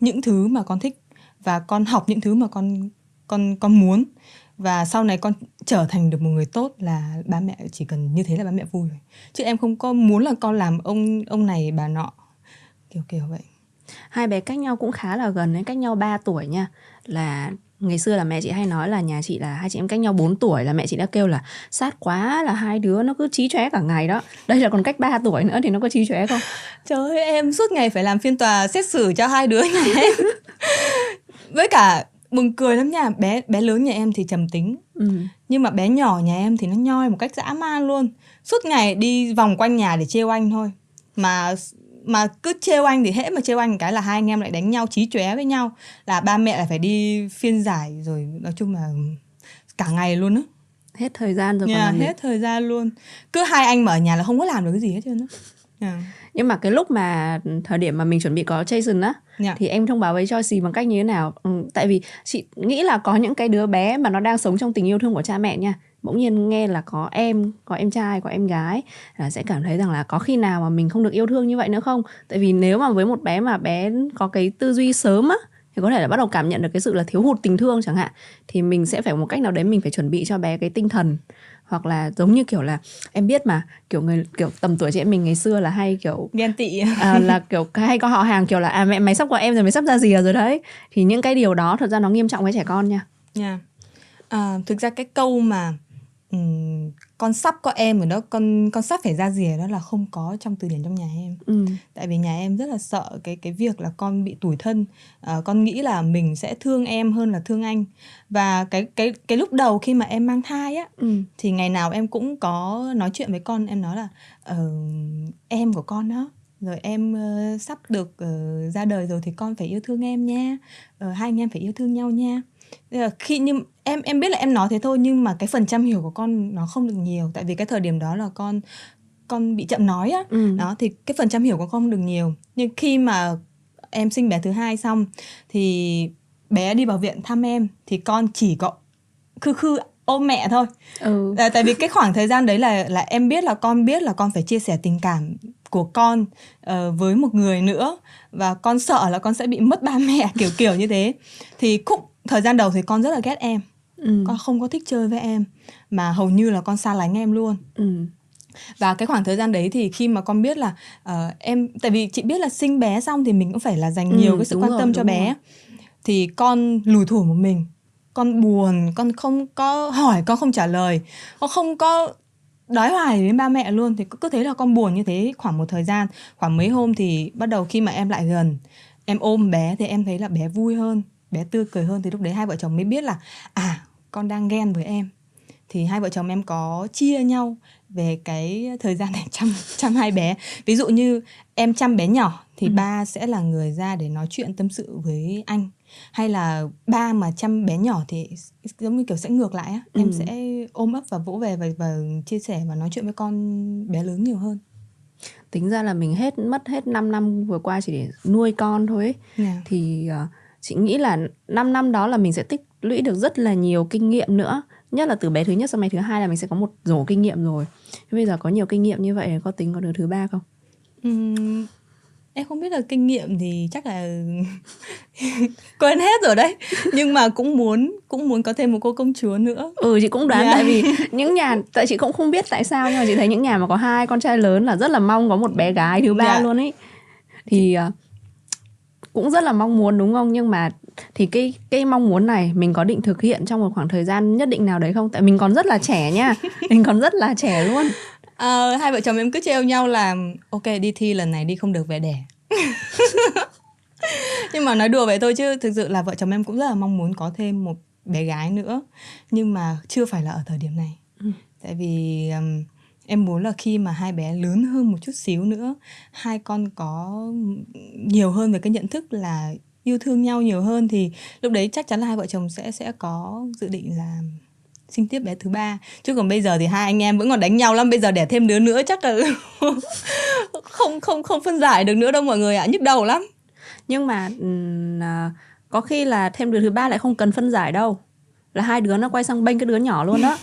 những thứ mà con thích và con học những thứ mà con con con muốn. Và sau này con trở thành được một người tốt là ba mẹ, chỉ cần như thế là ba mẹ vui rồi. Chứ em không có muốn là con làm ông ông này bà nọ, kiểu kiểu vậy. Hai bé cách nhau cũng khá là gần đấy, cách nhau ba tuổi nha. Là ngày xưa là mẹ chị hay nói là nhà chị là hai chị em cách nhau bốn tuổi là mẹ chị đã kêu là sát quá, là hai đứa nó cứ chí chóe cả ngày đó. Đây là còn cách ba tuổi nữa thì nó có chí chóe không? Trời ơi, em suốt ngày phải làm phiên tòa xét xử cho hai đứa nhà em. Với cả buồn cười lắm nha, bé bé lớn nhà em thì trầm tính, ừ. nhưng mà bé nhỏ nhà em thì nó nhoi một cách dã man luôn. Suốt ngày đi vòng quanh nhà để trêu anh thôi. Mà mà cứ trêu anh thì hễ mà trêu anh cái là hai anh em lại đánh nhau chí chóe với nhau, là ba mẹ lại phải đi phiên giải, rồi nói chung là cả ngày luôn á. Hết thời gian rồi. Yeah, còn hết thời gian luôn. Cứ hai anh mà ở nhà là không có làm được cái gì hết trơn á. Yeah. Nhưng mà cái lúc mà thời điểm mà mình chuẩn bị có Jason á, yeah. thì em thông báo với Joyce bằng cách như thế nào? Ừ, tại vì chị nghĩ là có những cái đứa bé mà nó đang sống trong tình yêu thương của cha mẹ nha, bỗng nhiên nghe là có em, có em trai, có em gái là sẽ cảm thấy rằng là có khi nào mà mình không được yêu thương như vậy nữa không? Tại vì nếu mà với một bé mà bé có cái tư duy sớm á, thì có thể là bắt đầu cảm nhận được cái sự là thiếu hụt tình thương chẳng hạn, thì mình sẽ phải một cách nào đấy mình phải chuẩn bị cho bé cái tinh thần Hoặc là giống như kiểu là em biết mà, kiểu người kiểu tầm tuổi chị em mình ngày xưa là hay kiểu ghen tị à, là kiểu hay có họ hàng kiểu là à mẹ mày sắp có em rồi, mày sắp ra rìa rồi đấy. Thì những cái điều đó thật ra nó nghiêm trọng với trẻ con nha. Yeah. À, thực ra cái câu mà um, con sắp có em rồi đó, con con sắp phải ra rìa đó là không có trong từ điển trong nhà em. Ừ. Tại vì nhà em rất là sợ cái cái việc là con bị tủi thân. À, con nghĩ là mình sẽ thương em hơn là thương anh. Và cái cái cái lúc đầu khi mà em mang thai á, ừ. thì ngày nào em cũng có nói chuyện với con, em nói là ờ, em của con đó, rồi em uh, sắp được uh, ra đời rồi thì con phải yêu thương em nha, uh, hai anh em phải yêu thương nhau nha. Khi nhưng em em biết là em nói thế thôi, nhưng mà cái phần trăm hiểu của con nó không được nhiều, tại vì cái thời điểm đó là con con bị chậm nói á, ừ. đó thì cái phần trăm hiểu của con không được nhiều. Nhưng khi mà em sinh bé thứ hai xong thì bé đi vào viện thăm em thì con chỉ có khư khư ôm mẹ thôi. Ừ. À, tại vì cái khoảng thời gian đấy là là em biết là con biết là con phải chia sẻ tình cảm của con uh, với một người nữa, và con sợ là con sẽ bị mất ba mẹ kiểu kiểu như thế. Thì khúc thời gian đầu thì con rất là ghét em, ừ. con không có thích chơi với em, mà hầu như là con xa lánh em luôn. Ừ. Và cái khoảng thời gian đấy thì khi mà con biết là uh, em, tại vì chị biết là sinh bé xong thì mình cũng phải là dành nhiều ừ, cái sự quan rồi, tâm cho bé rồi. Thì con lủi thủi một mình, con buồn, con không có hỏi, con không trả lời, con không có đói hoài đến ba mẹ luôn. Thì cứ thế là con buồn như thế khoảng một thời gian, khoảng mấy hôm thì bắt đầu khi mà em lại gần, em ôm bé thì em thấy là bé vui hơn, bé tươi cười hơn. Thì lúc đấy hai vợ chồng mới biết là à, con đang ghen với em. Thì hai vợ chồng em có chia nhau về cái thời gian để chăm, chăm hai bé. Ví dụ như em chăm bé nhỏ thì ừ. ba sẽ là người ra để nói chuyện tâm sự với anh. Hay là ba mà chăm bé nhỏ thì giống như kiểu sẽ ngược lại á, ừ. em sẽ ôm ấp và vỗ về và, và chia sẻ và nói chuyện với con bé lớn nhiều hơn. Tính ra là mình hết mất hết năm năm vừa qua chỉ để nuôi con thôi ấy. Yeah. Thì uh, chị nghĩ là năm năm đó là mình sẽ tích lũy được rất là nhiều kinh nghiệm nữa. Nhất là từ bé thứ nhất sang bé thứ hai là mình sẽ có một rổ kinh nghiệm rồi. Thế bây giờ có nhiều kinh nghiệm như vậy, có tính có đứa thứ ba không? Uhm... Em không biết là kinh nghiệm thì chắc là quên hết rồi đấy. Nhưng mà cũng muốn cũng muốn có thêm một cô công chúa nữa. Ừ, chị cũng đoán yeah. tại vì những nhà, tại chị cũng không biết tại sao, nhưng mà chị thấy những nhà mà có hai con trai lớn là rất là mong có một bé gái thứ ba yeah. luôn ấy. Thì uh, cũng rất là mong muốn đúng không? Nhưng mà thì cái cái mong muốn này mình có định thực hiện trong một khoảng thời gian nhất định nào đấy không? Tại mình còn rất là trẻ nha. Mình còn rất là trẻ luôn. À, hai vợ chồng em cứ trêu nhau là ok đi thi lần này đi không được về đẻ. Nhưng mà nói đùa vậy thôi chứ thực sự là vợ chồng em cũng rất là mong muốn có thêm một bé gái nữa. Nhưng mà chưa phải là ở thời điểm này. Ừ. Tại vì um, em muốn là khi mà hai bé lớn hơn một chút xíu nữa, hai con có nhiều hơn về cái nhận thức là yêu thương nhau nhiều hơn, thì lúc đấy chắc chắn là hai vợ chồng sẽ sẽ có dự định là sinh tiếp bé thứ ba. Chứ còn bây giờ thì hai anh em vẫn còn đánh nhau lắm. Bây giờ đẻ thêm đứa nữa chắc là không không không phân giải được nữa đâu mọi người ạ, à. Nhức đầu lắm. Nhưng mà có khi là thêm đứa thứ ba lại không cần phân giải đâu, là hai đứa nó quay sang bênh cái đứa nhỏ luôn đó.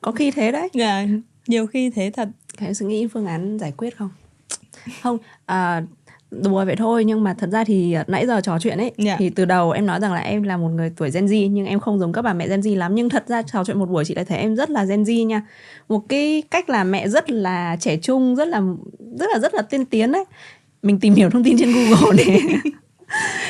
Có khi thế đấy. Yeah, nhiều khi thế thật. Thế suy nghĩ phương án giải quyết không? Không, à, đùa vậy thôi, nhưng mà thật ra thì nãy giờ trò chuyện ấy, yeah. thì từ đầu em nói rằng là em là một người tuổi Gen Z, nhưng em không giống các bà mẹ Gen Z lắm. Nhưng thật ra trò chuyện một buổi chị lại thấy em rất là Gen Z nha. Một cái cách làm mẹ rất là trẻ trung, rất là rất là rất là tiên tiến đấy. Mình tìm hiểu thông tin trên Google này.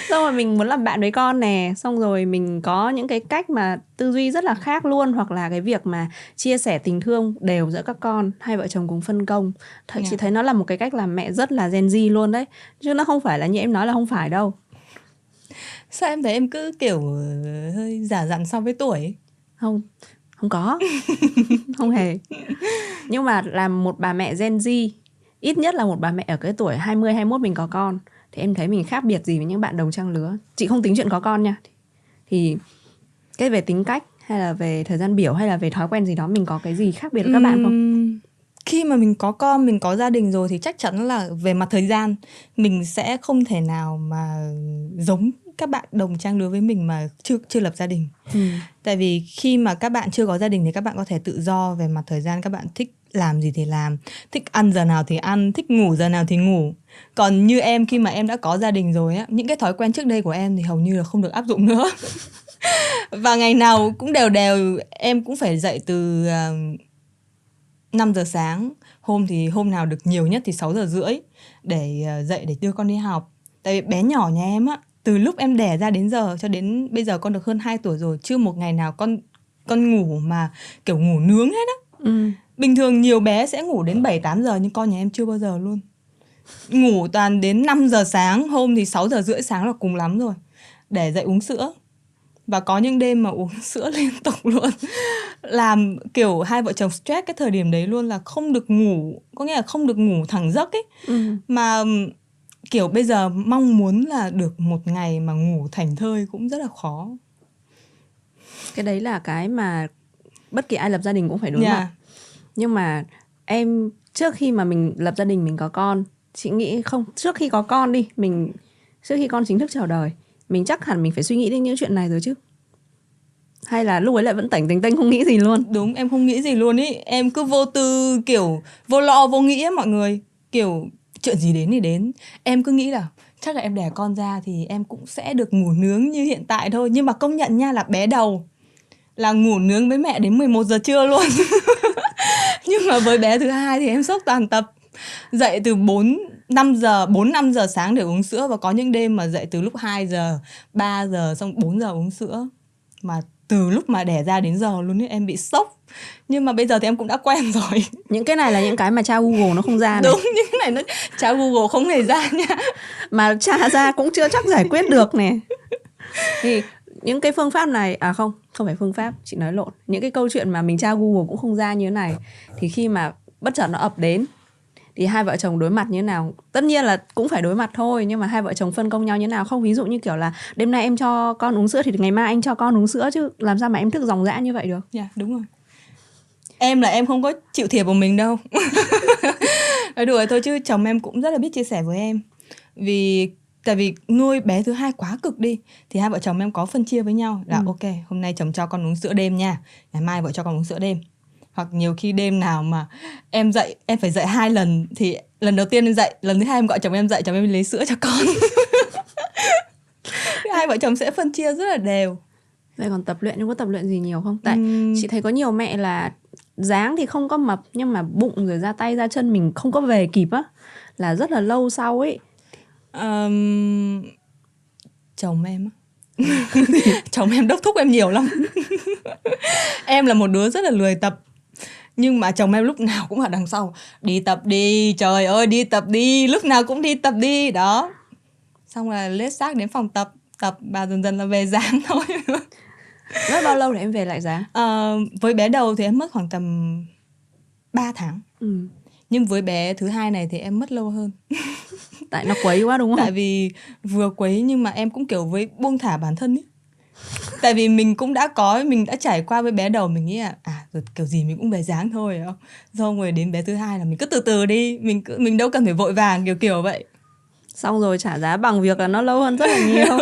Xong rồi mình muốn làm bạn với con nè, xong rồi mình có những cái cách mà tư duy rất là khác luôn. Hoặc là cái việc mà chia sẻ tình thương đều giữa các con, hai vợ chồng cùng phân công. Thật yeah. chị thấy nó là một cái cách làm mẹ rất là Gen Z luôn đấy. Chứ nó không phải là như em nói là không phải đâu. Sao em thấy em cứ kiểu hơi giả dặn so với tuổi ấy? Không, không có. Không hề. Nhưng mà làm một bà mẹ Gen Z, ít nhất là một bà mẹ ở cái tuổi hai mươi, hai mươi mốt mình có con, thì em thấy mình khác biệt gì với những bạn đồng trang lứa. Chị không tính chuyện có con nha. Thì cái về tính cách hay là về thời gian biểu hay là về thói quen gì đó, mình có cái gì khác biệt với các uhm, bạn không? Khi mà mình có con, mình có gia đình rồi thì chắc chắn là về mặt thời gian mình sẽ không thể nào mà giống các bạn đồng trang lứa với mình mà chưa, chưa lập gia đình. Ừ. Tại vì khi mà các bạn chưa có gia đình thì các bạn có thể tự do về mặt thời gian. Các bạn thích làm gì thì làm, thích ăn giờ nào thì ăn, thích ngủ giờ nào thì ngủ. Còn như em khi mà em đã có gia đình rồi á, những cái thói quen trước đây của em thì hầu như là không được áp dụng nữa. Và ngày nào cũng đều đều em cũng phải dậy từ năm giờ sáng, hôm thì hôm nào được nhiều nhất thì sáu giờ rưỡi để dậy để đưa con đi học. Tại vì bé nhỏ nhà em á, từ lúc em đẻ ra đến giờ cho đến bây giờ con được hơn hai tuổi rồi, chưa một ngày nào con con ngủ mà kiểu ngủ nướng hết á. Ừ. Bình thường nhiều bé sẽ ngủ đến bảy tám giờ nhưng con nhà em chưa bao giờ luôn. Ngủ toàn đến năm giờ sáng, hôm thì sáu giờ rưỡi sáng là cùng lắm rồi. Để dậy uống sữa. Và có những đêm mà uống sữa liên tục luôn. Làm kiểu hai vợ chồng stress cái thời điểm đấy luôn, là không được ngủ, có nghĩa là không được ngủ thẳng giấc ấy. Ừ. Mà kiểu bây giờ mong muốn là được một ngày mà ngủ thảnh thơi cũng rất là khó. Cái đấy là cái mà bất kỳ ai lập gia đình cũng phải đối mặt. Yeah. Nhưng mà em trước khi mà mình lập gia đình, mình có con, chị nghĩ không, trước khi có con đi, mình trước khi con chính thức chào đời, mình chắc hẳn mình phải suy nghĩ đến những chuyện này rồi chứ. Hay là lúc ấy lại vẫn tảnh tênh tênh không nghĩ gì luôn? Đúng, em không nghĩ gì luôn ý. Em cứ vô tư, kiểu vô lo vô nghĩ ấy mọi người. Kiểu chuyện gì đến thì đến. Em cứ nghĩ là chắc là em đẻ con ra thì em cũng sẽ được ngủ nướng như hiện tại thôi. Nhưng mà công nhận nha, là bé đầu là ngủ nướng với mẹ đến mười một giờ trưa luôn. Nhưng mà với bé thứ hai thì em sốc toàn tập. Dậy từ bốn năm giờ sáng để uống sữa. Và có những đêm mà dậy từ lúc hai giờ, ba giờ, xong bốn giờ uống sữa. Mà từ lúc mà đẻ ra đến giờ luôn ấy, em bị sốc. Nhưng mà bây giờ thì em cũng đã quen rồi. Những cái này là những cái mà tra Google nó không ra này. Đúng, những cái này nó tra Google không hề ra nha. Mà tra ra cũng chưa chắc giải quyết được nè. Thì những cái phương pháp này, à không, không phải phương pháp, chị nói lộn. Những cái câu chuyện mà mình tra Google cũng không ra như thế này, thì khi mà bất chợt nó ập đến thì hai vợ chồng đối mặt như thế nào? Tất nhiên là cũng phải đối mặt thôi, nhưng mà hai vợ chồng phân công nhau như thế nào? Không, ví dụ như kiểu là đêm nay em cho con uống sữa thì ngày mai anh cho con uống sữa, chứ làm sao mà em thức dòng dã như vậy được? Dạ, yeah, đúng rồi. Em là em không có chịu thiệt của mình đâu. Nói đùa thôi chứ chồng em cũng rất là biết chia sẻ với em. Vì tại vì nuôi bé thứ hai quá cực đi, thì hai vợ chồng em có phân chia với nhau là ừ. ok, hôm nay chồng cho con uống sữa đêm nha, ngày mai vợ cho con uống sữa đêm. Hoặc nhiều khi đêm nào mà em dậy, em phải dậy hai lần, thì lần đầu tiên em dậy, lần thứ hai em gọi chồng em dậy, chồng em lấy sữa cho con. Hai vợ chồng sẽ phân chia rất là đều. Vậy còn tập luyện, nhưng có tập luyện gì nhiều không? Tại uhm. chị thấy có nhiều mẹ là dáng thì không có mập, nhưng mà bụng rồi ra tay ra chân mình không có về kịp á, là rất là lâu sau ấy. Um, chồng em á. Chồng em đốc thúc em nhiều lắm. Em là một đứa rất là lười tập, nhưng mà chồng em lúc nào cũng ở đằng sau, đi tập đi, trời ơi đi tập đi, lúc nào cũng đi tập đi đó. Xong là lết xác đến phòng tập, tập và dần dần là về dáng thôi. Mất bao lâu để em về lại dáng? À, với bé đầu thì em mất khoảng tầm ba tháng. Ừ. Nhưng với bé thứ hai này thì em mất lâu hơn. Tại nó quấy quá đúng không? Tại vì vừa quấy nhưng mà em cũng kiểu với buông thả bản thân ấy. Tại vì mình cũng đã có, mình đã trải qua với bé đầu, mình nghĩ là à rồi kiểu gì mình cũng về dáng thôi, không? Xong rồi đến bé thứ hai là mình cứ từ từ đi, mình cứ, mình đâu cần phải vội vàng kiểu kiểu vậy. Xong rồi trả giá bằng việc là nó lâu hơn rất là nhiều.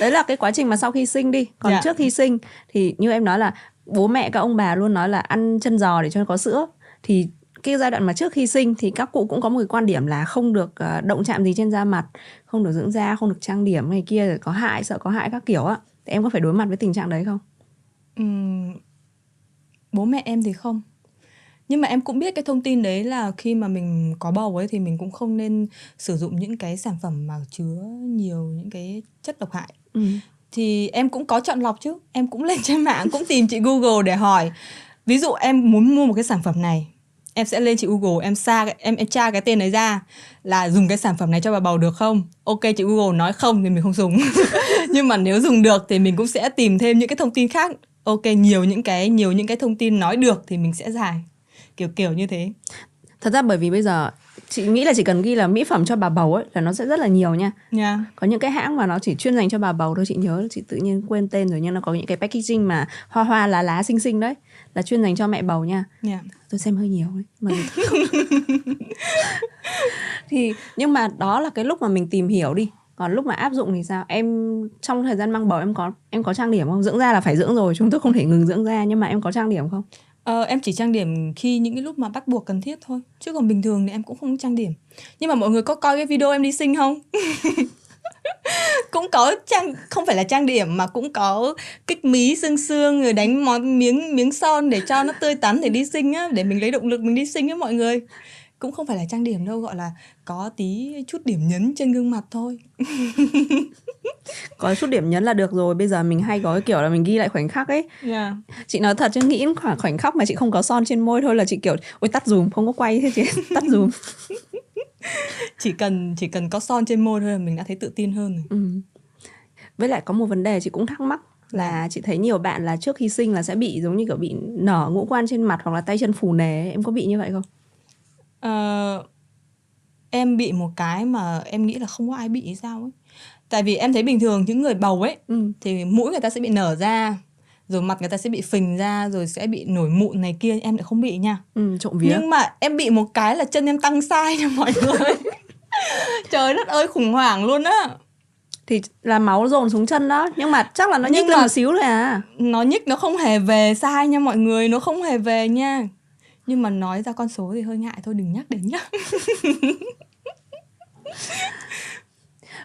Đấy là cái quá trình mà sau khi sinh đi. Còn dạ. trước khi sinh thì như em nói là bố mẹ các ông bà luôn nói là ăn chân giò để cho nó có sữa. Thì cái giai đoạn mà trước khi sinh thì các cụ cũng có một cái quan điểm là không được uh, động chạm gì trên da mặt, không được dưỡng da, không được trang điểm này kia, có hại, sợ có hại các kiểu á. Thì em có phải đối mặt với tình trạng đấy không? Uhm, bố mẹ em thì không. Nhưng mà em cũng biết cái thông tin đấy là khi mà mình có bầu ấy thì mình cũng không nên sử dụng những cái sản phẩm mà chứa nhiều những cái chất độc hại. Ừ. Thì em cũng có chọn lọc chứ. Em cũng lên trên mạng, cũng tìm chị Google để hỏi. Ví dụ em muốn mua một cái sản phẩm này, em sẽ lên chị Google, em tra, em, em tra cái tên đấy ra là dùng cái sản phẩm này cho bà bầu được không? Ok, chị Google nói không thì mình không dùng. Nhưng mà nếu dùng được thì mình cũng sẽ tìm thêm những cái thông tin khác. Ok, nhiều những cái nhiều những cái thông tin nói được thì mình sẽ giải. Kiểu kiểu như thế. Thật ra bởi vì bây giờ chị nghĩ là chỉ cần ghi là mỹ phẩm cho bà bầu ấy là nó sẽ rất là nhiều nha. Yeah. Có những cái hãng mà nó chỉ chuyên dành cho bà bầu thôi, chị nhớ, chị tự nhiên quên tên rồi, nhưng nó có những cái packaging mà hoa hoa lá lá xinh xinh đấy, là chuyên dành cho mẹ bầu nha. Yeah. Tôi xem hơi nhiều đấy mà. Thì nhưng mà đó là cái lúc mà mình tìm hiểu đi, còn lúc mà áp dụng thì sao? Em trong thời gian mang bầu em có em có trang điểm không? Dưỡng da là phải dưỡng rồi, chúng tôi không thể ngừng dưỡng da, nhưng mà em có trang điểm không? Ờ, em chỉ trang điểm khi những cái lúc mà bắt buộc cần thiết thôi. Chứ còn bình thường thì em cũng không trang điểm. Nhưng mà mọi người có coi cái video em đi sinh không? cũng có trang, không phải là trang điểm mà cũng có kích mí xương xương rồi đánh món miếng miếng son để cho nó tươi tắn để đi sinh á, để mình lấy động lực mình đi sinh á mọi người. Cũng không phải là trang điểm đâu, gọi là có tí chút điểm nhấn trên gương mặt thôi. Có chút điểm nhấn là được rồi. Bây giờ mình hay có cái kiểu là mình ghi lại khoảnh khắc ấy. Yeah. Chị nói thật chứ nghĩ khoảng khoảnh khắc mà chị không có son trên môi thôi là chị kiểu ôi tắt dùm, không có quay thế chị tắt dùm. Chỉ cần chỉ cần có son trên môi thôi là mình đã thấy tự tin hơn rồi. Ừ. Với lại có một vấn đề chị cũng thắc mắc là chị thấy nhiều bạn là trước khi sinh là sẽ bị giống như kiểu bị nở ngũ quan trên mặt hoặc là tay chân phù nề, em có bị như vậy không? Uh, em bị một cái mà em nghĩ là không có ai bị sao ấy. Tại vì em thấy bình thường những người bầu ấy, ừ. thì mũi người ta sẽ bị nở ra, rồi mặt người ta sẽ bị phình ra, rồi sẽ bị nổi mụn này kia. Em lại không bị nha, ừ, trộm vía. Nhưng mà em bị một cái là chân em tăng size nha mọi người. Trời đất ơi, khủng hoảng luôn á. Thì là máu dồn xuống chân đó. Nhưng mà chắc là nó nhưng nhích lên một xíu thôi à. Nó nhích, nó không hề về size nha mọi người. Nó không hề về nha. Nhưng mà nói ra con số thì hơi ngại thôi, đừng nhắc đến nhá.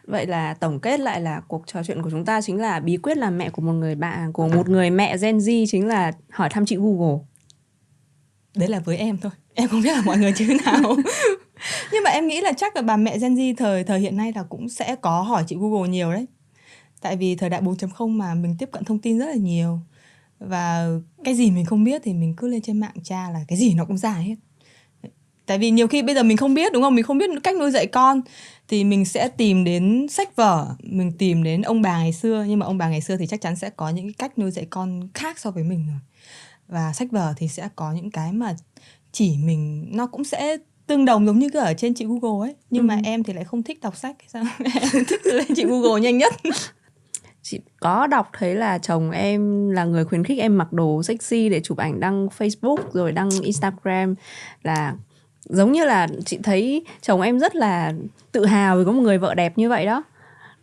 Vậy là tổng kết lại là cuộc trò chuyện của chúng ta chính là bí quyết làm mẹ của một người bạn, của một người mẹ Gen Z chính là hỏi thăm chị Google. Đấy là với em thôi, em không biết là mọi người chứ nào. Nhưng mà em nghĩ là chắc là bà mẹ Gen Z thời thời hiện nay là cũng sẽ có hỏi chị Google nhiều đấy. Tại vì thời đại bốn chấm không mà mình tiếp cận thông tin rất là nhiều. Và cái gì mình không biết thì mình cứ lên trên mạng tra là cái gì nó cũng ra hết. Tại vì nhiều khi bây giờ mình không biết, đúng không? Mình không biết cách nuôi dạy con thì mình sẽ tìm đến sách vở, mình tìm đến ông bà ngày xưa. Nhưng mà ông bà ngày xưa thì chắc chắn sẽ có những cái cách nuôi dạy con khác so với mình rồi. Và sách vở thì sẽ có những cái mà chỉ mình, nó cũng sẽ tương đồng giống như cái ở trên chị Google ấy. Nhưng ừ. mà em thì lại không thích đọc sách, sao em thích lên chị Google nhanh nhất. Chị có đọc thấy là chồng em là người khuyến khích em mặc đồ sexy để chụp ảnh đăng Facebook rồi đăng Instagram, là giống như là chị thấy chồng em rất là tự hào vì có một người vợ đẹp như vậy đó,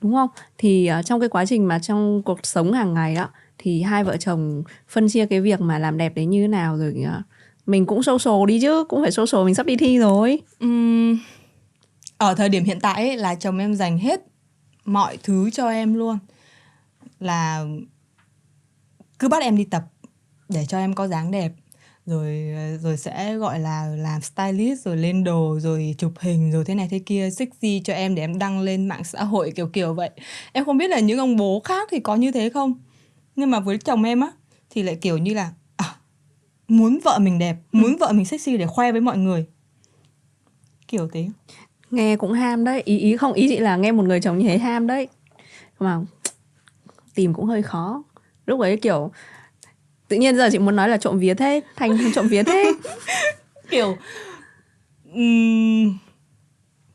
đúng không? Thì uh, trong cái quá trình mà trong cuộc sống hàng ngày đó thì hai vợ chồng phân chia cái việc mà làm đẹp đấy như thế nào rồi nhỉ? Mình cũng social đi chứ, cũng phải social, mình sắp đi thi rồi. uhm, Ở thời điểm hiện tại ấy, là chồng em dành hết mọi thứ cho em luôn. Là cứ bắt em đi tập để cho em có dáng đẹp, rồi rồi sẽ gọi là làm stylist, rồi lên đồ, rồi chụp hình, rồi thế này thế kia sexy cho em để em đăng lên mạng xã hội kiểu kiểu vậy. Em không biết là những ông bố khác thì có như thế không, nhưng mà với chồng em á thì lại kiểu như là à, muốn vợ mình đẹp, muốn vợ mình sexy để khoe với mọi người kiểu thế. Nghe cũng ham đấy. Ý ý không, ý chị là nghe một người chồng như thế ham đấy mà tìm cũng hơi khó. Lúc ấy kiểu tự nhiên giờ chị muốn nói là trộm vía thế, thành trộm vía thế. Kiểu um,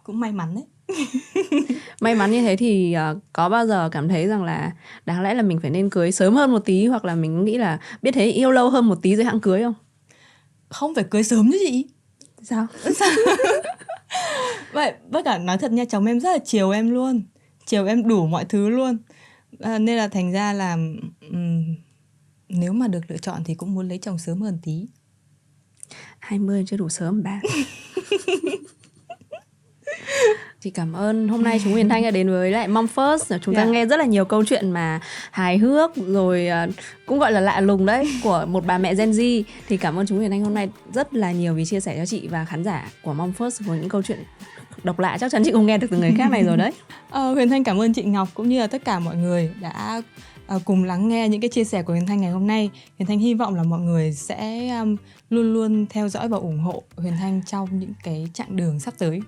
cũng may mắn đấy. May mắn như thế thì uh, có bao giờ cảm thấy rằng là đáng lẽ là mình phải nên cưới sớm hơn một tí, hoặc là mình nghĩ là biết thế yêu lâu hơn một tí rồi hẵng cưới không? Không phải cưới sớm chứ chị. Sao? Sao? Vậy với cả nói thật nha, chồng em rất là chiều em luôn, chiều em đủ mọi thứ luôn. À, nên là thành ra là um, nếu mà được lựa chọn thì cũng muốn lấy chồng sớm hơn tí. Hai mươi chưa đủ sớm ba. Chị cảm ơn hôm nay chúng Huyền Thanh đã đến với lại Mom First. Chúng ta yeah. nghe rất là nhiều câu chuyện mà hài hước rồi cũng gọi là lạ lùng đấy của một bà mẹ Gen Z. Thì cảm ơn chúng Huyền Thanh hôm nay rất là nhiều vì chia sẻ cho chị và khán giả của Mom First với những câu chuyện độc lạ chắc chắn chị không nghe được từ người khác này rồi đấy. ờ, Huyền Thanh cảm ơn chị Ngọc cũng như là tất cả mọi người đã cùng lắng nghe những cái chia sẻ của Huyền Thanh ngày hôm nay. Huyền Thanh hy vọng là mọi người sẽ um, luôn luôn theo dõi và ủng hộ Huyền Thanh trong những cái chặng đường sắp tới.